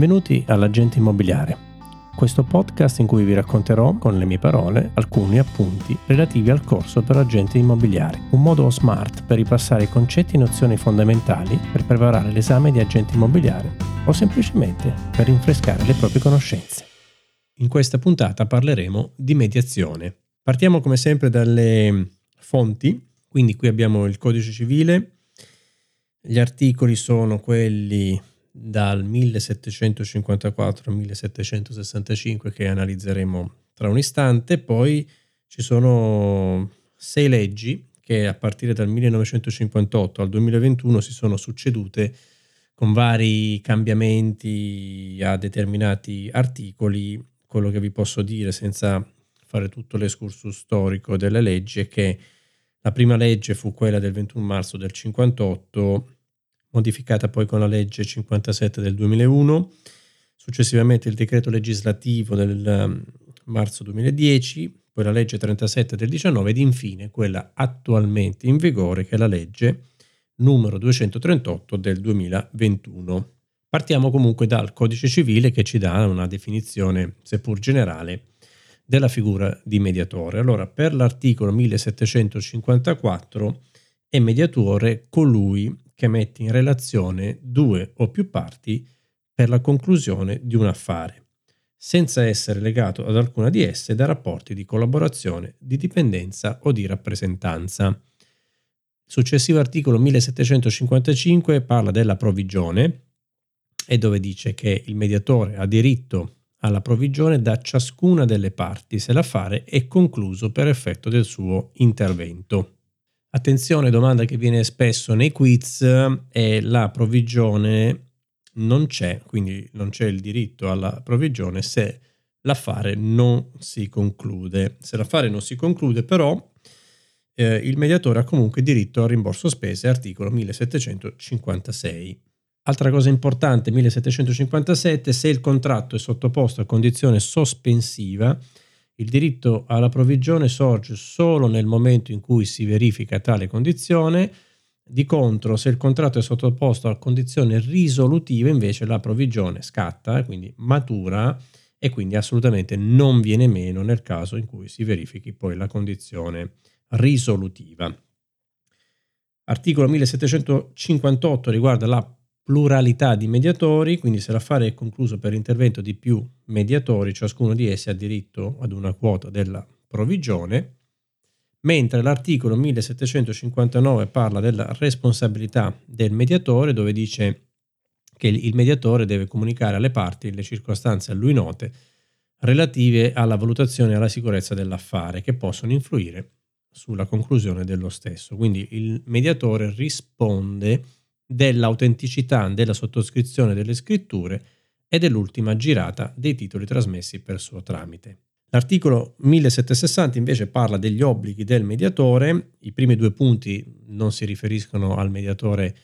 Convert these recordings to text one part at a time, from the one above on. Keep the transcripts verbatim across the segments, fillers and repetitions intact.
Benvenuti all'Agente Immobiliare, questo podcast in cui vi racconterò con le mie parole alcuni appunti relativi al corso per agenti immobiliari, un modo smart per ripassare i concetti e nozioni fondamentali per preparare l'esame di agente immobiliare o semplicemente per rinfrescare le proprie conoscenze. In questa puntata parleremo di mediazione. Partiamo come sempre dalle fonti, quindi qui abbiamo il Codice Civile, gli articoli sono quelli dal millesettecentocinquantaquattro al millesettecentosessantacinque che analizzeremo tra un istante. Poi ci sono sei leggi che a partire dal millenovecentocinquantotto al duemilaventuno si sono succedute con vari cambiamenti a determinati articoli. Quello che vi posso dire senza fare tutto l'escursus storico delle leggi è che la prima legge fu quella del ventuno marzo del cinquantotto, modificata poi con la legge cinquantasette del duemilauno, successivamente il decreto legislativo del marzo duemiladieci, poi la legge trentasette del diciannove ed infine quella attualmente in vigore che è la legge numero duecentotrentotto del duemilaventuno. Partiamo comunque dal Codice Civile che ci dà una definizione, seppur generale, della figura di mediatore. Allora, per l'articolo millesettecentocinquantaquattro è mediatore colui che mette in relazione due o più parti per la conclusione di un affare, senza essere legato ad alcuna di esse da rapporti di collaborazione, di dipendenza o di rappresentanza. Il successivo articolo millesettecentocinquantacinque parla della provvigione e dove dice che il mediatore ha diritto alla provvigione da ciascuna delle parti se l'affare è concluso per effetto del suo intervento. Attenzione, domanda che viene spesso nei quiz è la provvigione non c'è, quindi non c'è il diritto alla provvigione se l'affare non si conclude. Se l'affare non si conclude però eh, il mediatore ha comunque diritto al rimborso spese, articolo millesettecentocinquantasei. Altra cosa importante, millesettecentocinquantasette, se il contratto è sottoposto a condizione sospensiva, il diritto alla provvigione sorge solo nel momento in cui si verifica tale condizione. Di contro, se il contratto è sottoposto a condizione risolutiva, invece la provvigione scatta, quindi matura, e quindi assolutamente non viene meno nel caso in cui si verifichi poi la condizione risolutiva. Articolo millesettecentocinquantotto riguarda la pluralità di mediatori, quindi se l'affare è concluso per intervento di più mediatori, ciascuno di essi ha diritto ad una quota della provvigione, mentre l'articolo millesettecentocinquantanove parla della responsabilità del mediatore, dove dice che il mediatore deve comunicare alle parti le circostanze a lui note relative alla valutazione e alla sicurezza dell'affare che possono influire sulla conclusione dello stesso. Quindi il mediatore risponde dell'autenticità della sottoscrizione delle scritture e dell'ultima girata dei titoli trasmessi per suo tramite. L'articolo millesettecentosessanta invece parla degli obblighi del mediatore. I primi due punti non si riferiscono al mediatore,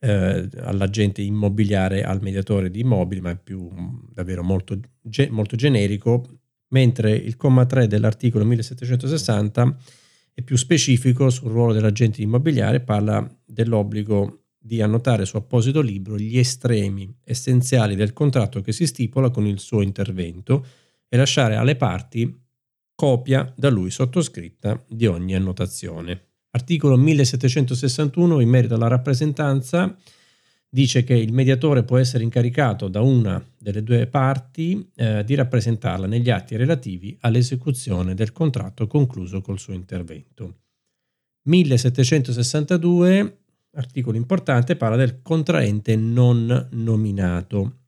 eh, all'agente immobiliare, al mediatore di immobili, ma è più davvero molto, ge- molto generico, mentre il comma tre dell'articolo millesettecentosessanta è più specifico sul ruolo dell'agente immobiliare, parla dell'obbligo di annotare su apposito libro gli estremi essenziali del contratto che si stipula con il suo intervento e lasciare alle parti copia da lui sottoscritta di ogni annotazione. Articolo millesettecentosessantuno in merito alla rappresentanza dice che il mediatore può essere incaricato da una delle due parti eh, di rappresentarla negli atti relativi all'esecuzione del contratto concluso col suo intervento. millesettecentosessantadue articolo importante, parla del contraente non nominato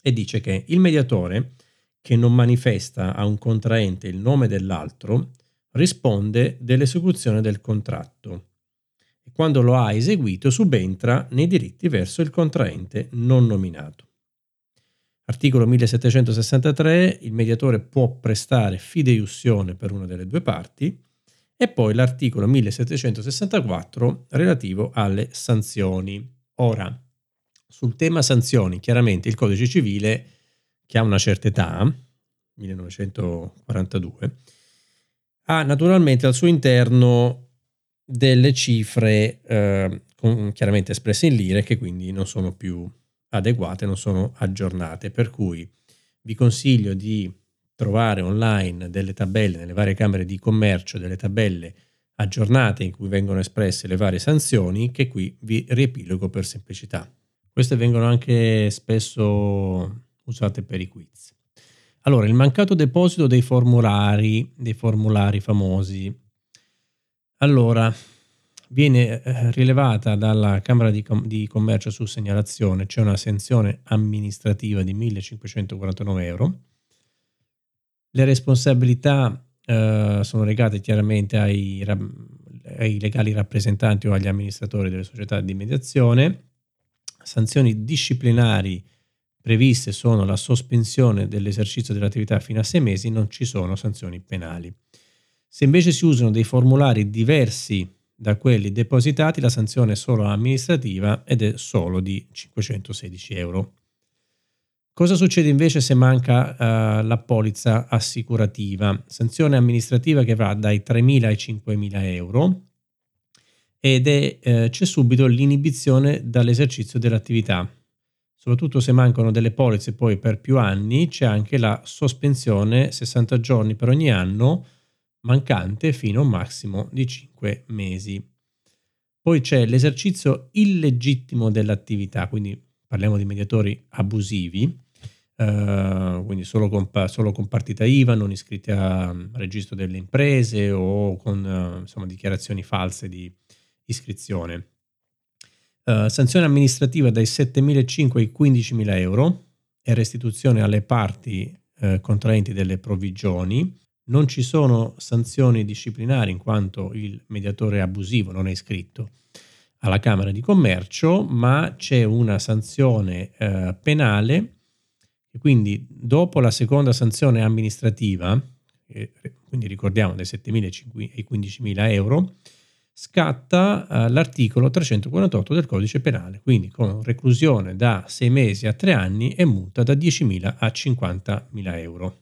e dice che il mediatore che non manifesta a un contraente il nome dell'altro risponde dell'esecuzione del contratto e quando lo ha eseguito subentra nei diritti verso il contraente non nominato. Articolo millesettecentosessantatré, il mediatore può prestare fideiussione per una delle due parti. E poi l'articolo millesettecentosessantaquattro relativo alle sanzioni. Ora, sul tema sanzioni, chiaramente il Codice Civile, che ha una certa età, millenovecentoquarantadue, ha naturalmente al suo interno delle cifre eh, con, chiaramente espresse in lire che quindi non sono più adeguate, non sono aggiornate, per cui vi consiglio di trovare online delle tabelle nelle varie camere di commercio, delle tabelle aggiornate in cui vengono espresse le varie sanzioni, che qui vi riepilogo per semplicità. Queste vengono anche spesso usate per i quiz. Allora, il mancato deposito dei formulari, dei formulari famosi. Allora, viene rilevata dalla Camera di, Com- di Commercio su segnalazione, c'è una sanzione amministrativa di millecinquecentoquarantanove euro. Le responsabilità eh, sono legate chiaramente ai, ai legali rappresentanti o agli amministratori delle società di mediazione. Sanzioni disciplinari previste sono la sospensione dell'esercizio dell'attività fino a sei mesi, non ci sono sanzioni penali. Se invece si usano dei formulari diversi da quelli depositati, la sanzione è solo amministrativa ed è solo di cinquecentosedici euro. Cosa succede invece se manca eh, la polizza assicurativa? Sanzione amministrativa che va dai tremila ai cinquemila euro ed è, eh, c'è subito l'inibizione dall'esercizio dell'attività. Soprattutto se mancano delle polizze poi per più anni, c'è anche la sospensione sessanta giorni per ogni anno mancante fino a un massimo di cinque mesi. Poi c'è l'esercizio illegittimo dell'attività, quindi parliamo di mediatori abusivi, eh, quindi solo con, solo con partita I V A, non iscritti a registro delle imprese o con eh, insomma, dichiarazioni false di iscrizione. Eh, sanzione amministrativa dai settemilacinquecento ai quindicimila euro e restituzione alle parti eh, contraenti delle provvigioni. Non ci sono sanzioni disciplinari in quanto il mediatore abusivo non è iscritto alla Camera di Commercio, ma c'è una sanzione eh, penale, e quindi dopo la seconda sanzione amministrativa, eh, quindi ricordiamo dai settemila ai quindicimila euro, scatta eh, l'articolo trecentoquarantotto del codice penale, quindi con reclusione da sei mesi a tre anni e multa da diecimila a cinquantamila euro.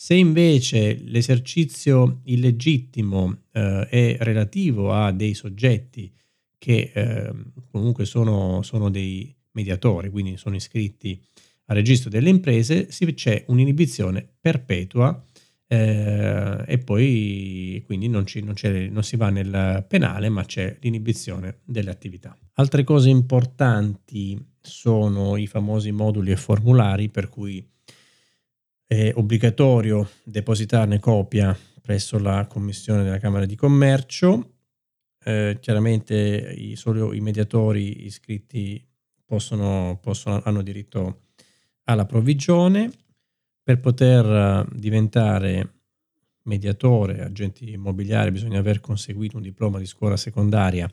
Se invece l'esercizio illegittimo eh, è relativo a dei soggetti che eh, comunque sono, sono dei mediatori, quindi sono iscritti al registro delle imprese, si, c'è un'inibizione perpetua eh, e poi quindi non, ci, non, c'è, non si va nel penale, ma c'è l'inibizione delle attività. Altre cose importanti sono i famosi moduli e formulari, per cui è obbligatorio depositarne copia presso la Commissione della Camera di Commercio. Eh, chiaramente i, solo i mediatori iscritti possono, possono, hanno diritto alla provvigione. Per poter diventare mediatore, agente immobiliare, bisogna aver conseguito un diploma di scuola secondaria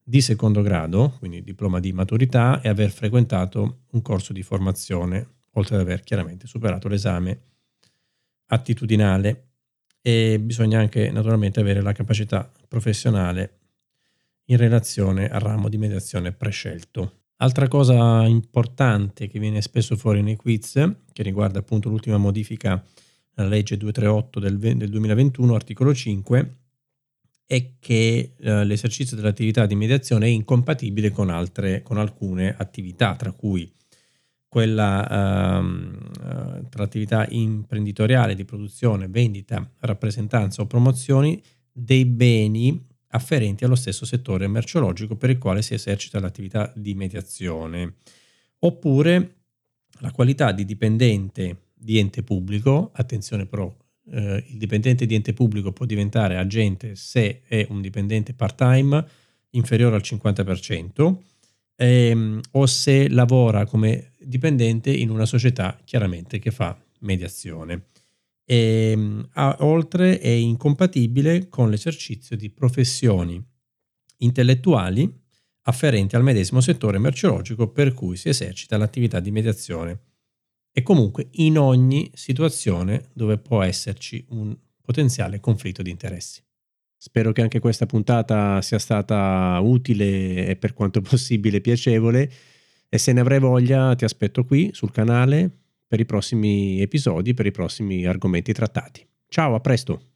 di secondo grado, quindi diploma di maturità, e aver frequentato un corso di formazione, oltre ad aver chiaramente superato l'esame attitudinale. E bisogna anche naturalmente avere la capacità professionale in relazione al ramo di mediazione prescelto. Altra cosa importante che viene spesso fuori nei quiz, che riguarda appunto l'ultima modifica alla legge duecentotrentotto del, del duemilaventuno, articolo cinque, è che eh, l'esercizio dell'attività di mediazione è incompatibile con, altre, con alcune attività, tra cui quella ehm, tra attività imprenditoriale di produzione, vendita, rappresentanza o promozioni dei beni afferenti allo stesso settore merceologico per il quale si esercita l'attività di mediazione, oppure la qualità di dipendente di ente pubblico. Attenzione però, eh, il dipendente di ente pubblico può diventare agente se è un dipendente part-time inferiore al cinquanta per cento, ehm, o se lavora come dipendente in una società chiaramente che fa mediazione. E, a, oltre è incompatibile con l'esercizio di professioni intellettuali afferenti al medesimo settore merceologico per cui si esercita l'attività di mediazione, e comunque in ogni situazione dove può esserci un potenziale conflitto di interessi. Spero che anche questa puntata sia stata utile e per quanto possibile piacevole. E se ne avrai voglia ti aspetto qui sul canale per i prossimi episodi, per i prossimi argomenti trattati. Ciao, a presto!